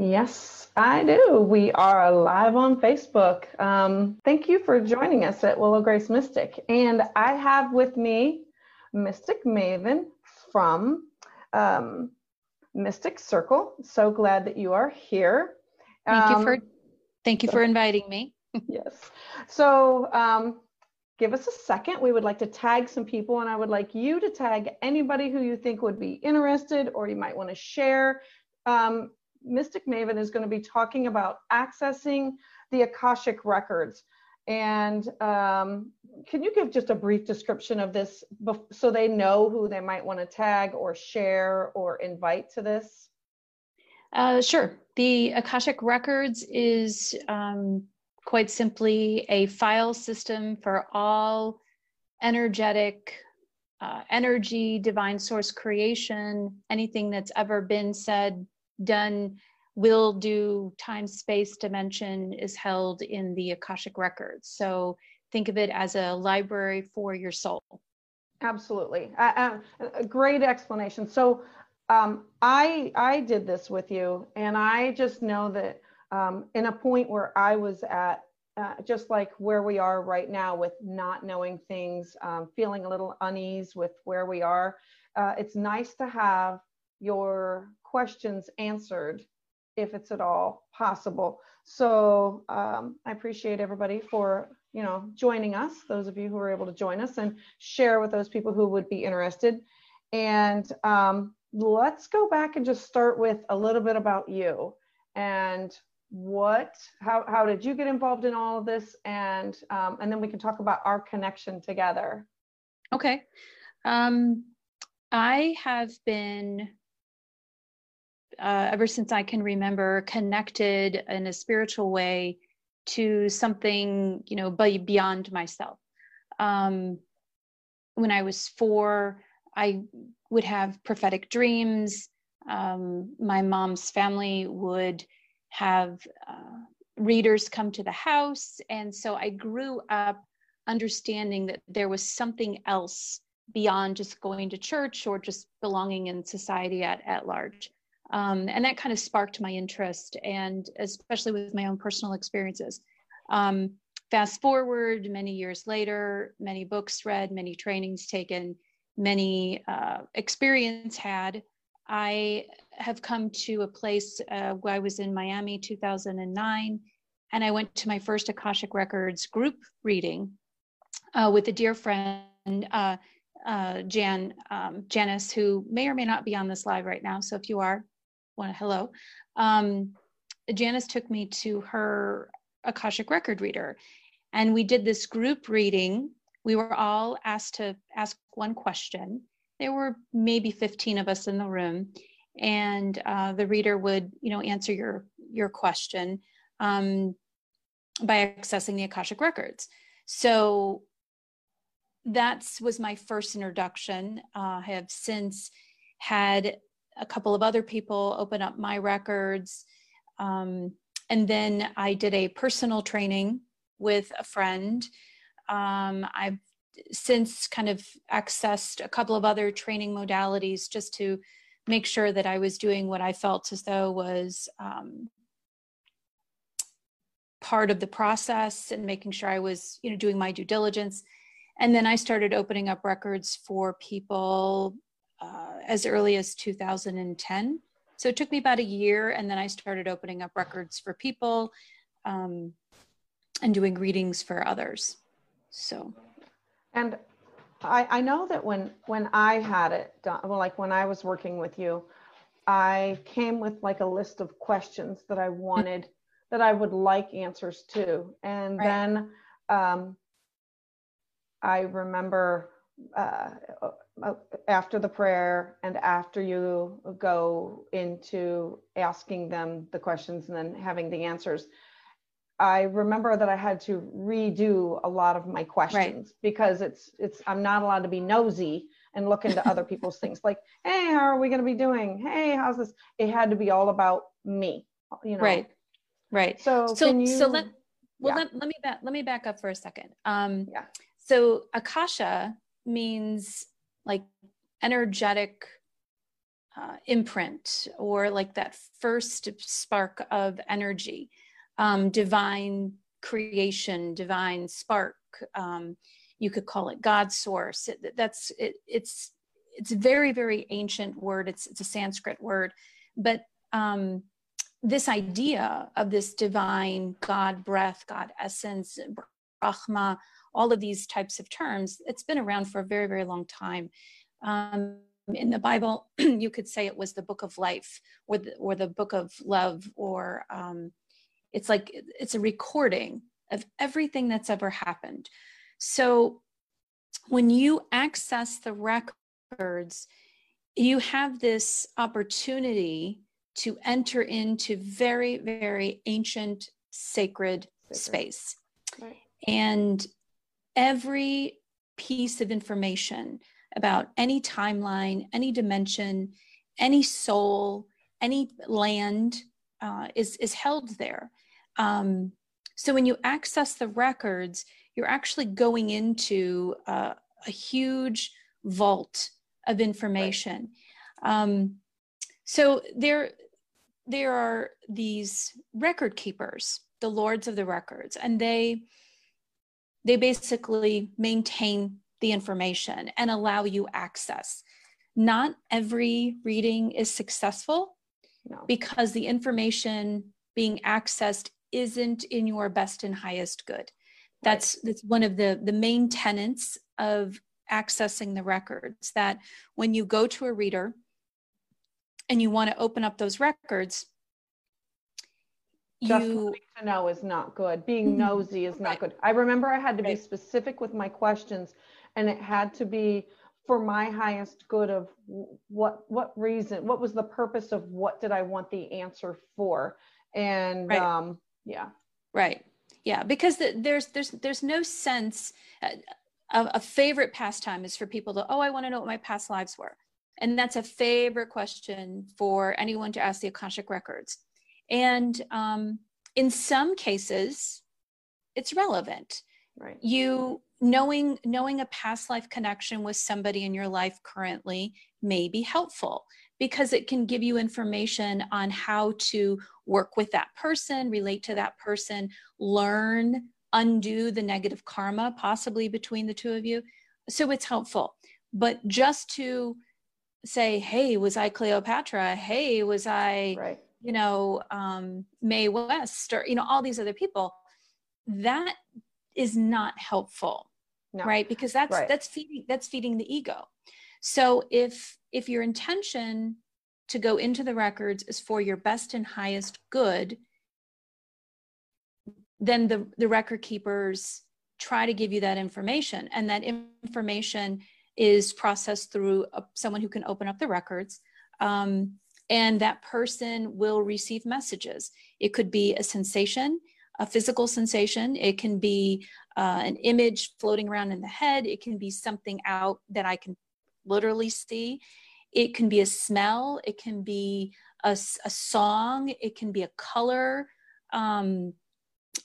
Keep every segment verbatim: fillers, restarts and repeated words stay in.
Yes, I do. We are live on Facebook. Um, thank you for joining us at Willow Grace Mystic. And I have with me Mystic Maven from um, Mystic Circle. So glad that you are here. Thank um, you for, thank you for inviting me. Yes. So um, give us a second. We would like to tag some people, and I would like you to tag anybody who you think would be interested, or you might want to share. Um, Mystic Maven is going to be talking about accessing the Akashic Records. And um, can you give just a brief description of this so they know who they might want to tag or share or invite to this? Uh, sure. The Akashic Records is um, quite simply a file system for all energetic uh, energy, divine source creation, anything that's ever been said, done, will do, time, space, dimension is held in the Akashic Records. So think of it as a library for your soul. Absolutely. Uh, uh, great explanation. So um, I, I did this with you, and I just know that um, in a point where I was at, uh, just like where we are right now with not knowing things, um, feeling a little unease with where we are, uh, it's nice to have your questions answered if it's at all possible. So um, I appreciate everybody for, you know, joining us, those of you who are able to join us, and share with those people who would be interested. And um, let's go back and just start with a little bit about you and what, how, how did you get involved in all of this? And, um, and then we can talk about our connection together. Okay. Um, I have been, Uh, ever since I can remember, connected in a spiritual way to something, you know, beyond myself. Um, when I was four, I would have prophetic dreams. Um, my mom's family would have uh, readers come to the house. And so I grew up understanding that there was something else beyond just going to church or just belonging in society at, at large. Um, and that kind of sparked my interest, and especially with my own personal experiences. Um, fast forward many years later, many books read, many trainings taken, many uh, experience had. I have come to a place uh, where I was in Miami two thousand nine, and I went to my first Akashic Records group reading uh, with a dear friend, uh, uh, Jan, um, Janice, who may or may not be on this live right now. So if you are, Well, hello. Um, Janice took me to her Akashic record reader, and we did this group reading. We were all asked to ask one question. There were maybe fifteen of us in the room, and uh, the reader would, you know, answer your your question um, by accessing the Akashic records. So that was my first introduction. Uh, I have since had a couple of other people open up my records. Um, and then I did a personal training with a friend. Um, I've since kind of accessed a couple of other training modalities just to make sure that I was doing what I felt as though was um, part of the process, and making sure I was, you know, doing my due diligence. And then I started opening up records for people Uh, as early as two thousand ten. So it took me about a year, and then I started opening up records for people um, and doing readings for others. So. And I, I know that when, when I had it done, well, like when I was working with you, I came with like a list of questions that I wanted, that I would like answers to. And right. then um, I remember uh, after the prayer and after you go into asking them the questions and then having the answers, I remember that I had to redo a lot of my questions, right, because it's, it's, I'm not allowed to be nosy and look into other people's things. Like, hey, how are we going to be doing? Hey, how's this? It had to be all about me, you know? Right. Right. So, so, you, so let, well, yeah. let, let me back, let me back up for a second. Um, yeah. So Akasha means like energetic uh, imprint, or like that first spark of energy, um, divine creation, divine spark. Um, you could call it God source. It, that's it, it's it's a very, very ancient word. It's it's a Sanskrit word, but um, this idea of this divine God breath, God essence, Brahma, all of these types of terms, it's been around for a very, very long time. Um, in the Bible, you could say it was the book of life, or the, or the book of love, or um, it's like, it's a recording of everything that's ever happened. So when you access the records, you have this opportunity to enter into very, very ancient, sacred, sacred. space. Right. And every piece of information about any timeline, any dimension, any soul, any land uh, is, is held there. Um, so when you access the records, you're actually going into uh, a huge vault of information. Right. Um, so there, there are these record keepers, the lords of the records, and they, they basically maintain the information and allow you access. Not every reading is successful, no, because the information being accessed isn't in your best and highest good. That's, right. that's one of the, the main tenets of accessing the records, that when you go to a reader and you want to open up those records, just you... wanting to know is not good. Being nosy is not good. I remember I had to be specific with my questions, and it had to be for my highest good of what, what reason, what was the purpose of what did I want the answer for? And right. um, yeah. Right. Yeah. Because the, there's, there's, there's no sense uh, a, a favorite pastime is for people to, oh, I want to know what my past lives were. And that's a favorite question for anyone to ask the Akashic Records. And um, in some cases, it's relevant. Right. You knowing knowing a past life connection with somebody in your life currently may be helpful, because it can give you information on how to work with that person, relate to that person, learn, undo the negative karma possibly between the two of you. So it's helpful. But just to say, hey, was I Cleopatra? Hey, was I... Right. you know, um, Mae West, or, you know, all these other people, that is not helpful, no. right? Because that's, right. that's feeding, that's feeding the ego. So if, if your intention to go into the records is for your best and highest good, then the, the record keepers try to give you that information. And that information is processed through a, someone who can open up the records. Um, And that person will receive messages. It could be a sensation, a physical sensation. It can be uh, an image floating around in the head. It can be something out that I can literally see. It can be a smell. It can be a, a song. It can be a color. Um,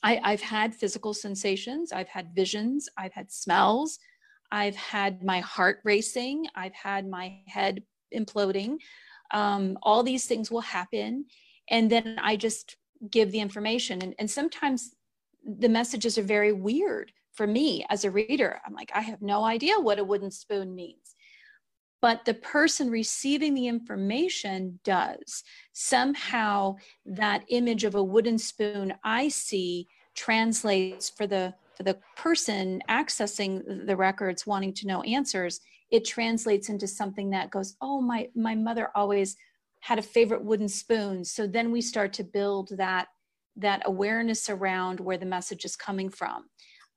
I, I've had physical sensations. I've had visions. I've had smells. I've had my heart racing. I've had my head imploding. Um, all these things will happen. And then I just give the information. And, and sometimes the messages are very weird for me as a reader. I'm like, I have no idea what a wooden spoon means. But the person receiving the information does. Somehow that image of a wooden spoon I see translates for the, for the person accessing the records, wanting to know answers. It translates into something that goes, oh, my, my mother always had a favorite wooden spoon. So then we start to build that, that awareness around where the message is coming from.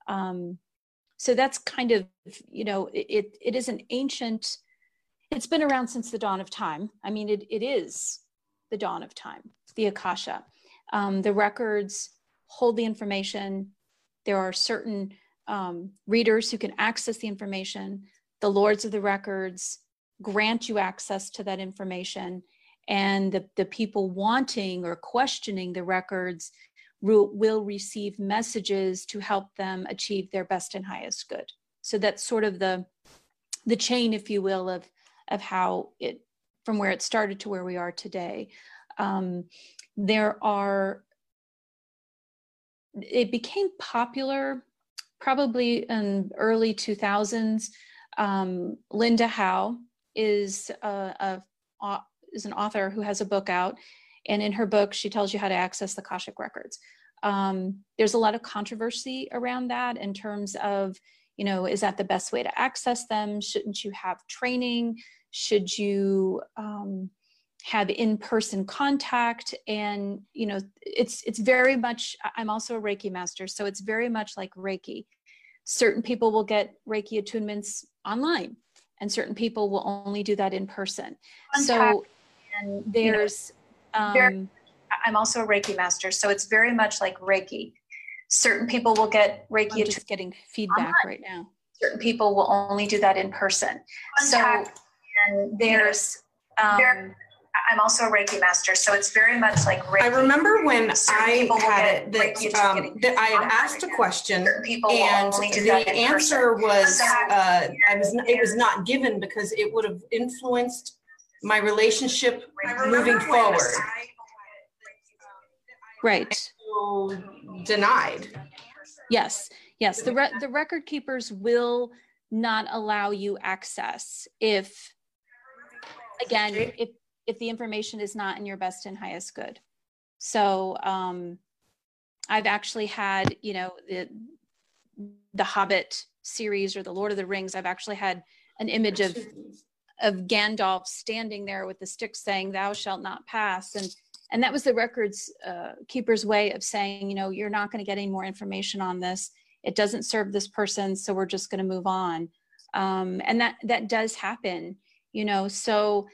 Um, so that's kind of, you know, it, it is an ancient, it's been around since the dawn of time. I mean, it, it is the dawn of time, the Akasha. Um, the records hold the information. There are certain um, readers who can access the information. The lords of the records grant you access to that information, and the, the people wanting or questioning the records re- will receive messages to help them achieve their best and highest good. So that's sort of the, the chain, if you will, of, of how it from where it started to where we are today. Um, there are, it became popular probably in early two thousands. Um, Linda Howe is, a, a, is an author who has a book out, and in her book, she tells you how to access the Akashic Records. Um, there's a lot of controversy around that in terms of, you know, is that the best way to access them? Shouldn't you have training? Should you um, have in-person contact? And, you know, it's, it's very much, I'm also a Reiki master, so it's very much like Reiki. Certain people will get Reiki attunements online, and certain people will only do that in person. Contact, so and there's... You know, um, very, I'm also a Reiki master, so it's very much like Reiki. Certain people will get Reiki. I'm just getting feedback online right now. Certain people will only do that in person. Contact, so and there's, um, there, I'm also a Reiki master, so it's very much like Reiki. I remember when Certain I had the, um, that I had asked right a question, and the answer person. was uh, I was it was not given because it would have influenced my relationship moving forward. I, right. Denied. Yes, yes. The re the record keepers will not allow you access if, again, if if the information is not in your best and highest good. So um, I've actually had, you know, the the Hobbit series or the Lord of the Rings. I've actually had an image of of Gandalf standing there with the stick saying, "Thou shalt not pass," and. And that was the records uh, keeper's way of saying, you know, you're not going to get any more information on this. It doesn't serve this person, so we're just going to move on. Um, and that that does happen, you know. So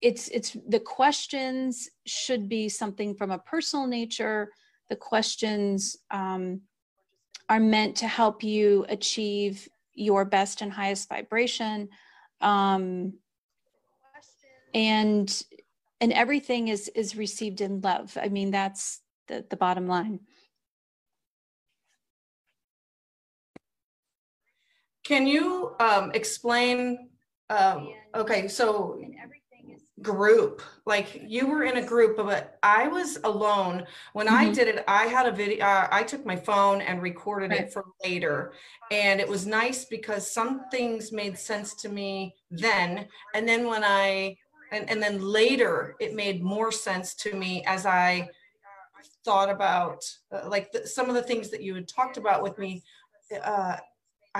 it's it's the questions should be something from a personal nature. The questions um, are meant to help you achieve your best and highest vibration, um, and. And everything is is received in love. I mean, that's the, the bottom line. Can you um, explain? Um, okay, so group, like you were in a group, but I was alone. When mm-hmm. I did it, I had a video, uh, I took my phone and recorded right. it for later. And it was nice because some things made sense to me then. And then when I And, and then later, it made more sense to me as I thought about, uh, like the, some of the things that you had talked about with me, uh,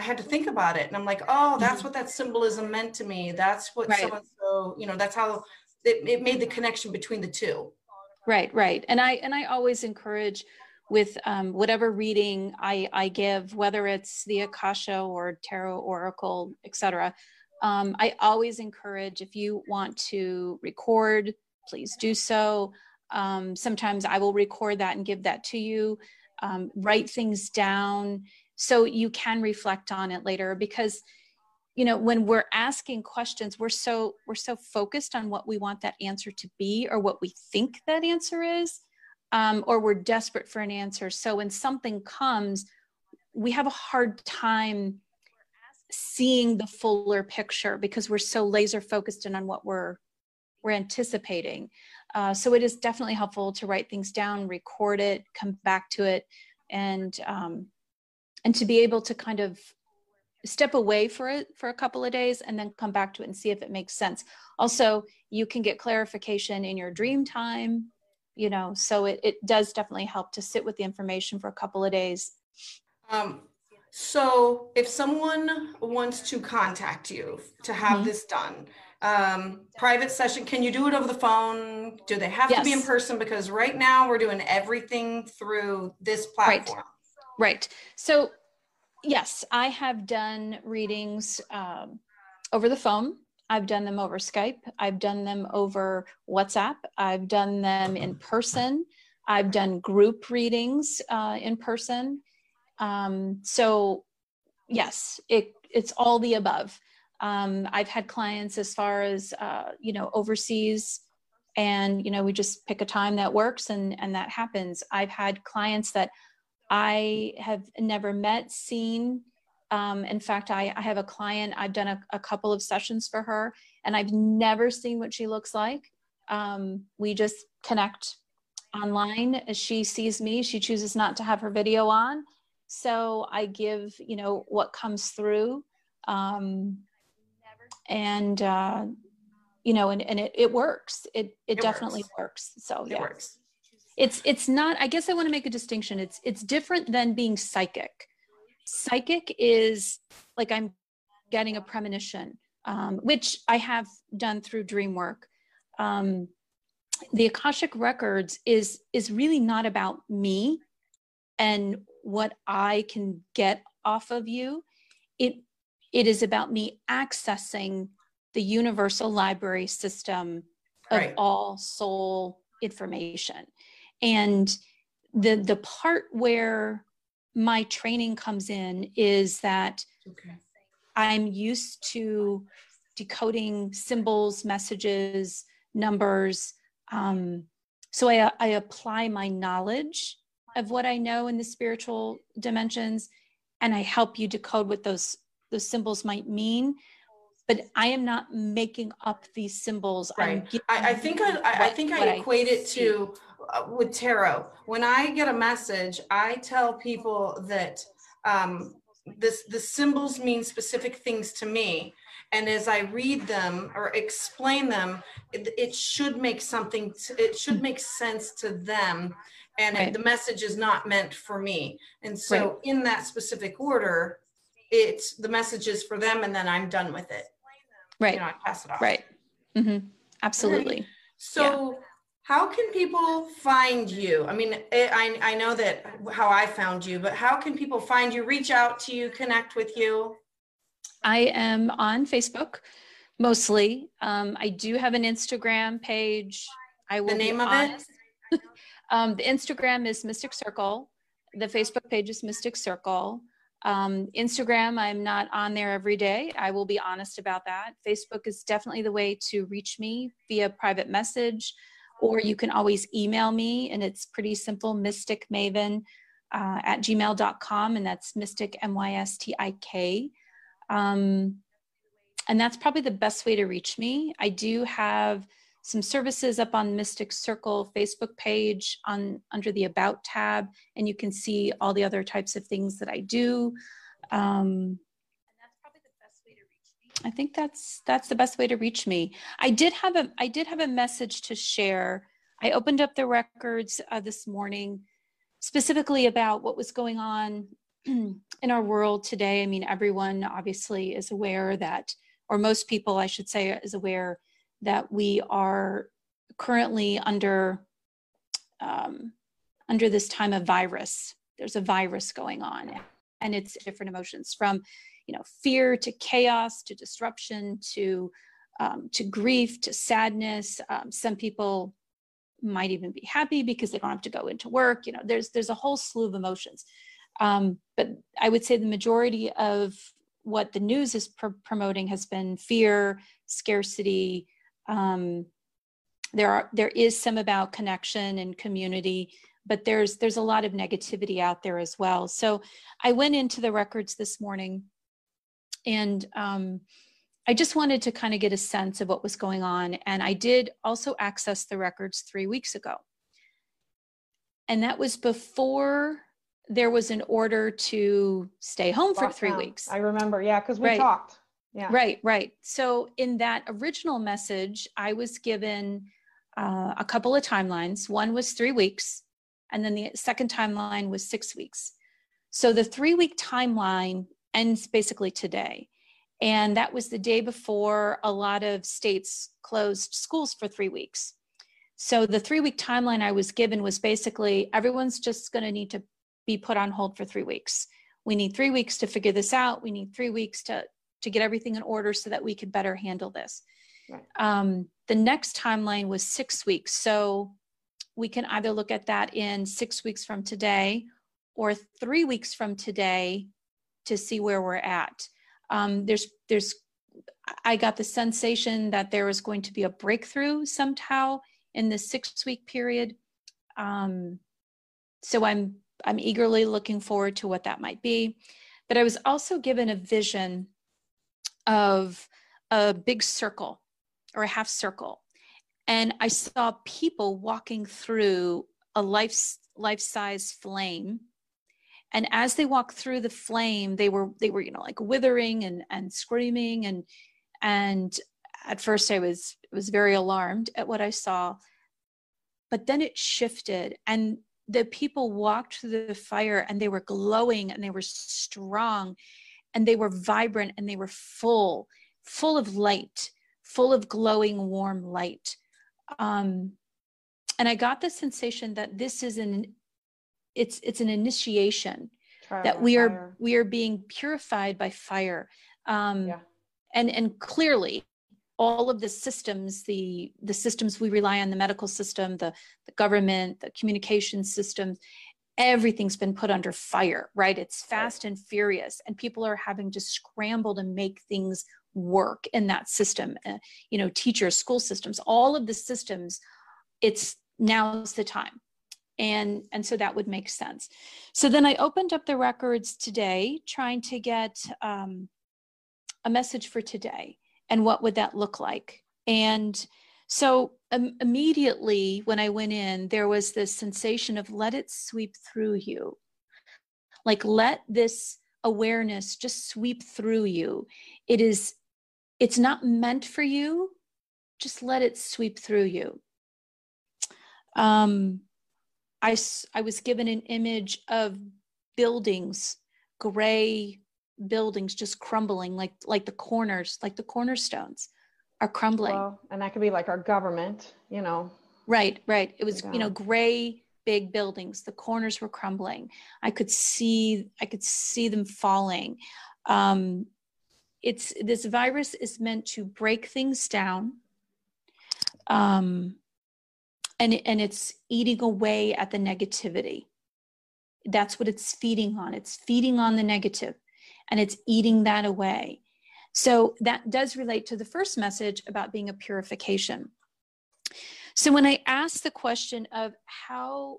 I had to think about it. And I'm like, oh, that's what that symbolism meant to me. That's what right. so-and-so, you know, that's how it, it made the connection between the two. Right, right. And I, and I always encourage with um, whatever reading I, I give, whether it's the Akasha or Tarot Oracle, et cetera, Um, I always encourage, if you want to record, please do so. Um, sometimes I will record that and give that to you. Um, write things down so you can reflect on it later, because, you know, when we're asking questions, we're so, we're so focused on what we want that answer to be or what we think that answer is, um, or we're desperate for an answer. So when something comes, we have a hard time seeing the fuller picture because we're so laser focused in on what we're we're anticipating. Uh, so it is definitely helpful to write things down, record it, come back to it, and um, and to be able to kind of step away for it for a couple of days and then come back to it and see if it makes sense. Also, you can get clarification in your dream time, you know. So it it does definitely help to sit with the information for a couple of days. Um, So if someone wants to contact you to have mm-hmm. this done, um, private session, can you do it over the phone? Do they have yes. to be in person? Because right now we're doing everything through this platform. Right. right. So yes, I have done readings um, over the phone. I've done them over Skype. I've done them over WhatsApp. I've done them in person. I've done group readings uh, in person. Um, so yes, it, it's all the above. Um, I've had clients as far as, uh, you know, overseas, and, you know, we just pick a time that works and, and that happens. I've had clients that I have never met, seen, Um, in fact, I, I have a client, I've done a, a couple of sessions for her, and I've never seen what she looks like. Um, we just connect online. As she sees me, she chooses not to have her video on. So I give, you know, what comes through. Um, and, uh, you know, and, and it, it works. It, it, it definitely works. works. So yeah. It works. It's, it's not, I guess I want to make a distinction. It's, it's different than being psychic. Psychic is like, I'm getting a premonition, um, which I have done through dream work. Um, the Akashic Records is, is really not about me and what I can get off of you. It, it is about me accessing the universal library system of right. all soul information. And the, the part where my training comes in is that okay. I'm used to decoding symbols, messages, numbers. Um, so I, I apply my knowledge of what I know in the spiritual dimensions, and I help you decode what those, those symbols might mean. But I am not making up these symbols. Right. I, I think I, what, I think I equate I it to uh, with tarot. When I get a message, I tell people that um, this the symbols mean specific things to me, and as I read them or explain them, it, it should make something. To, it should make sense to them, and right. the message is not meant for me. And so, right. in that specific order, it's the messages for them, and then I'm done with it. Right. You know, I pass it off. Right. Mm-hmm. Absolutely. Right. So yeah. How can people find you? I mean, I, I know that how I found you, but how can people find you, reach out to you, connect with you? I am on Facebook mostly. Um, I do have an Instagram page. I will the name of honest. It? um, the Instagram is Mystic Circle. The Facebook page is Mystic Circle. Um, Instagram, I'm not on there every day. I will be honest about that. Facebook is definitely the way to reach me via private message, or you can always email me, and it's pretty simple, mysticmaven uh, at gmail dot com, and that's mystic, M Y S T I K. Um, and that's probably the best way to reach me. I do have some services up on Mystic Circle Facebook page on under the About tab, and you can see all the other types of things that I do. Um, and that's probably the best way to reach me. I think that's that's the best way to reach me. I did have a I did have a message to share. I opened up the records uh, this morning, specifically about what was going on in our world today. I mean, everyone obviously is aware that, or most people, I should say, is aware that we are currently under um, under this time of virus. There's a virus going on, and it's different emotions, from you know fear to chaos to disruption to um, to grief to sadness. Um, some people might even be happy because they don't have to go into work. You know, there's there's a whole slew of emotions. Um, but I would say the majority of what the news is pr- promoting has been fear, scarcity. Um, there are, there is some about connection and community, but there's, there's a lot of negativity out there as well. So I went into the records this morning, and, um, I just wanted to kind of get a sense of what was going on. And I did also access the records three weeks ago. And that was before there was an order to stay home for three weeks. I remember. Yeah. 'Cause we talked. Yeah. Right, right. So in that original message, I was given uh, a couple of timelines. One was three weeks, and then the second timeline was six weeks. So the three-week timeline ends basically today. And that was the day before a lot of states closed schools for three weeks. So the three-week timeline I was given was basically, everyone's just going to need to be put on hold for three weeks. We need three weeks to figure this out. We need three weeks to... to get everything in order so that we could better handle this. Right. Um, the next timeline was six weeks. So we can either look at that in six weeks from today or three weeks from today to see where we're at. Um, there's, there's, I got the sensation that there was going to be a breakthrough somehow in the six week period. Um, so I'm, I'm eagerly looking forward to what that might be. But I was also given a vision of a big circle or a half circle. And I saw people walking through a life, life-size flame. And as they walked through the flame, they were, they were, you know, like withering and, and screaming. And, and at first I was, was very alarmed at what I saw, but then it shifted and the people walked through the fire and they were glowing and they were strong and they were vibrant and they were full, full of light, full of glowing, warm light. Um, and I got the sensation that this is an, it's, it's an initiation Trial that we fire. are, we are being purified by fire. Um, yeah. and, and clearly all of the systems, the, the systems we rely on, the medical system, the, the government, the communication system, everything's been put under fire, right? It's fast right. and furious, and people are having to scramble to make things work in that system. Uh, you know, teachers, school systems, all of the systems, it's now's the time. And, and so that would make sense. So then I opened up the records today, trying to get um, a message for today. And what would that look like? And so um, immediately when I went in, there was this sensation of let it sweep through you. Like let this awareness just sweep through you. It is, it's not meant for you. Just let it sweep through you. Um, I, I was given an image of buildings, gray buildings just crumbling, like like the corners, like the cornerstones are crumbling. Well, and that could be like our government, you know. Right, right. It was, yeah. you know, gray, big buildings. The corners were crumbling. I could see, I could see them falling. Um, it's, this virus is meant to break things down. Um, and, and it's eating away at the negativity. That's what it's feeding on. It's feeding on the negative. And it's eating that away. So that does relate to the first message about being a purification. So when I asked the question of how,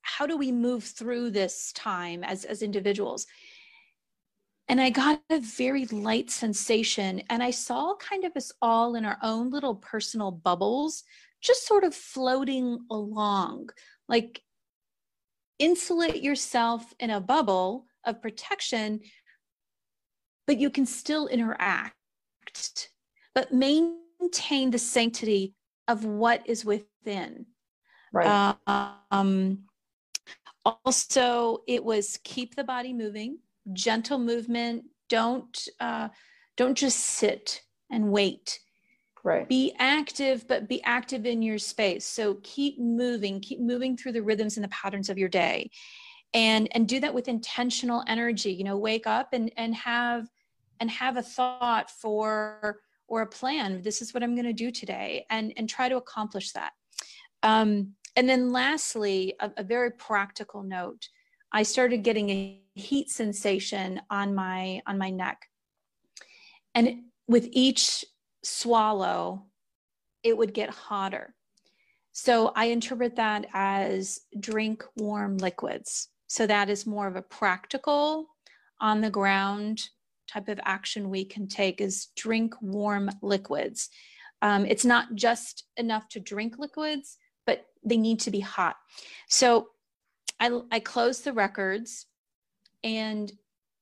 how do we move through this time as, as individuals? And I got a very light sensation, and I saw kind of us all in our own little personal bubbles, just sort of floating along, like insulate yourself in a bubble of protection, but you can still interact, but maintain the sanctity of what is within. Right. Um, also, it was keep the body moving, gentle movement. Don't uh, don't just sit and wait. Right. Be active, but be active in your space. So keep moving, keep moving through the rhythms and the patterns of your day, and and do that with intentional energy. You know, wake up and and have. and have a thought for, or a plan. This is what I'm going to do today, and, and try to accomplish that. Um, and then lastly, a, a very practical note, I started getting a heat sensation on my, on my neck. And with each swallow, it would get hotter. So I interpret that as drink warm liquids. So that is more of a practical on the ground type of action we can take, is drink warm liquids. Um, it's not just enough to drink liquids, but they need to be hot. So I, I closed the records, and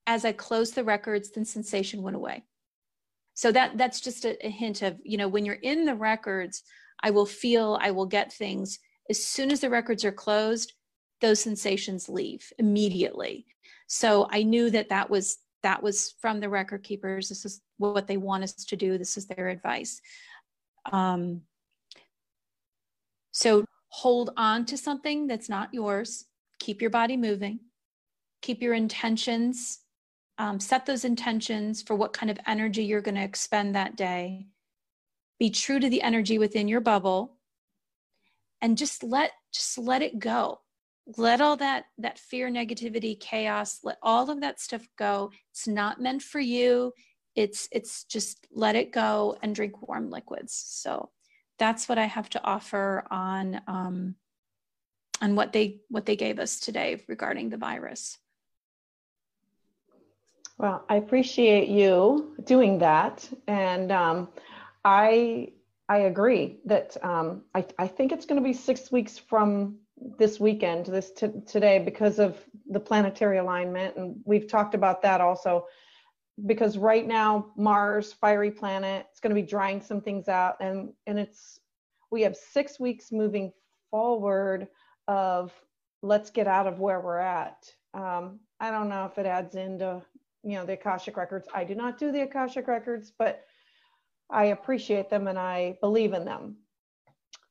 as I closed the records, then sensation went away. So that that's just a, a hint of, you know, when you're in the records, I will feel, I will get things. As soon as the records are closed, those sensations leave immediately. So I knew that that was That was from the record keepers. This is what they want us to do. This is their advice. Um, so hold on to something that's not yours. Keep your body moving. Keep your intentions. Um, set those intentions for what kind of energy you're going to expend that day. Be true to the energy within your bubble, and just let just let it go. Let all that, that fear, negativity, chaos, let all of that stuff go. It's not meant for you. It's, it's just let it go and drink warm liquids. So that's what I have to offer on, um, on what they, what they gave us today regarding the virus. Well, I appreciate you doing that. And um, I I agree that um, I, I think it's going to be six weeks from this weekend, this t today, because of the planetary alignment. And we've talked about that also, because right now, Mars, fiery planet, it's going to be drying some things out. And, and it's, we have six weeks moving forward of let's get out of where we're at. Um, I don't know if it adds into, you know, the Akashic Records. I do not do the Akashic Records, but I appreciate them and I believe in them.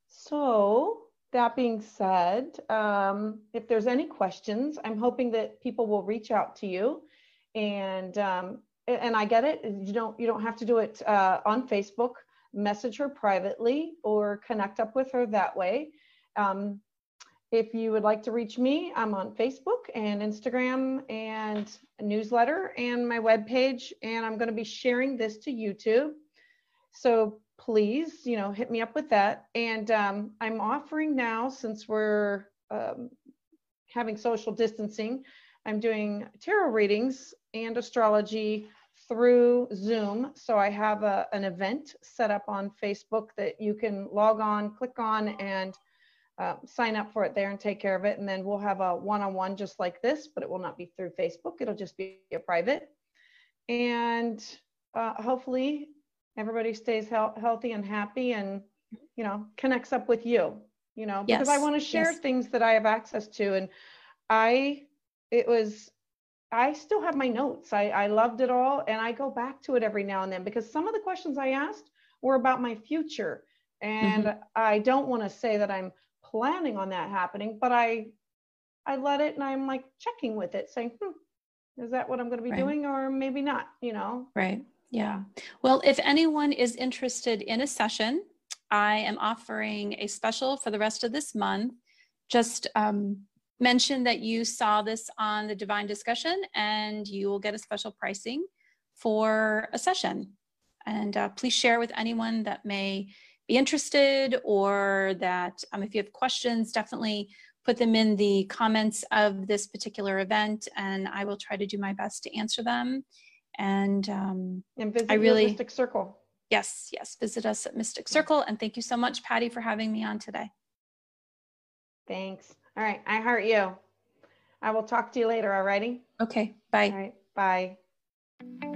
So that being said, um, if there's any questions, I'm hoping that people will reach out to you. And um, and I get it. You don't you don't have to do it uh, on Facebook. Message her privately or connect up with her that way. Um, If you would like to reach me, I'm on Facebook and Instagram and a newsletter and my webpage, and I'm going to be sharing this to YouTube. So please, you know, hit me up with that. And um, I'm offering now, since we're um, having social distancing, I'm doing tarot readings and astrology through Zoom. So I have a, an event set up on Facebook that you can log on, click on, and Uh, sign up for it there and take care of it. And then we'll have a one-on-one just like this, but it will not be through Facebook. It'll just be a private. And uh, hopefully everybody stays he healthy and happy and, you know, connects up with you, you know, because yes. I want to share yes. things that I have access to. And I, it was, I still have my notes. I, I loved it all. And I go back to it every now and then, because some of the questions I asked were about my future. And mm-hmm. I don't want to say that I'm planning on that happening, but I, I let it, and I'm like checking with it, saying, hmm, is that what I'm going to be right. doing, or maybe not, you know? Right. Yeah. Well, if anyone is interested in a session, I am offering a special for the rest of this month. Just um, mention that you saw this on the Divine Discussion, and you will get a special pricing for a session. And uh, please share with anyone that may be interested, or that um, if you have questions, definitely put them in the comments of this particular event, and I will try to do my best to answer them. And um, and visit I really, Mystic Circle. Yes, yes, visit us at Mystic Circle. And thank you so much, Patty, for having me on today. Thanks. All right, I heart you. I will talk to you later. All righty. Okay. Bye. All right. Bye.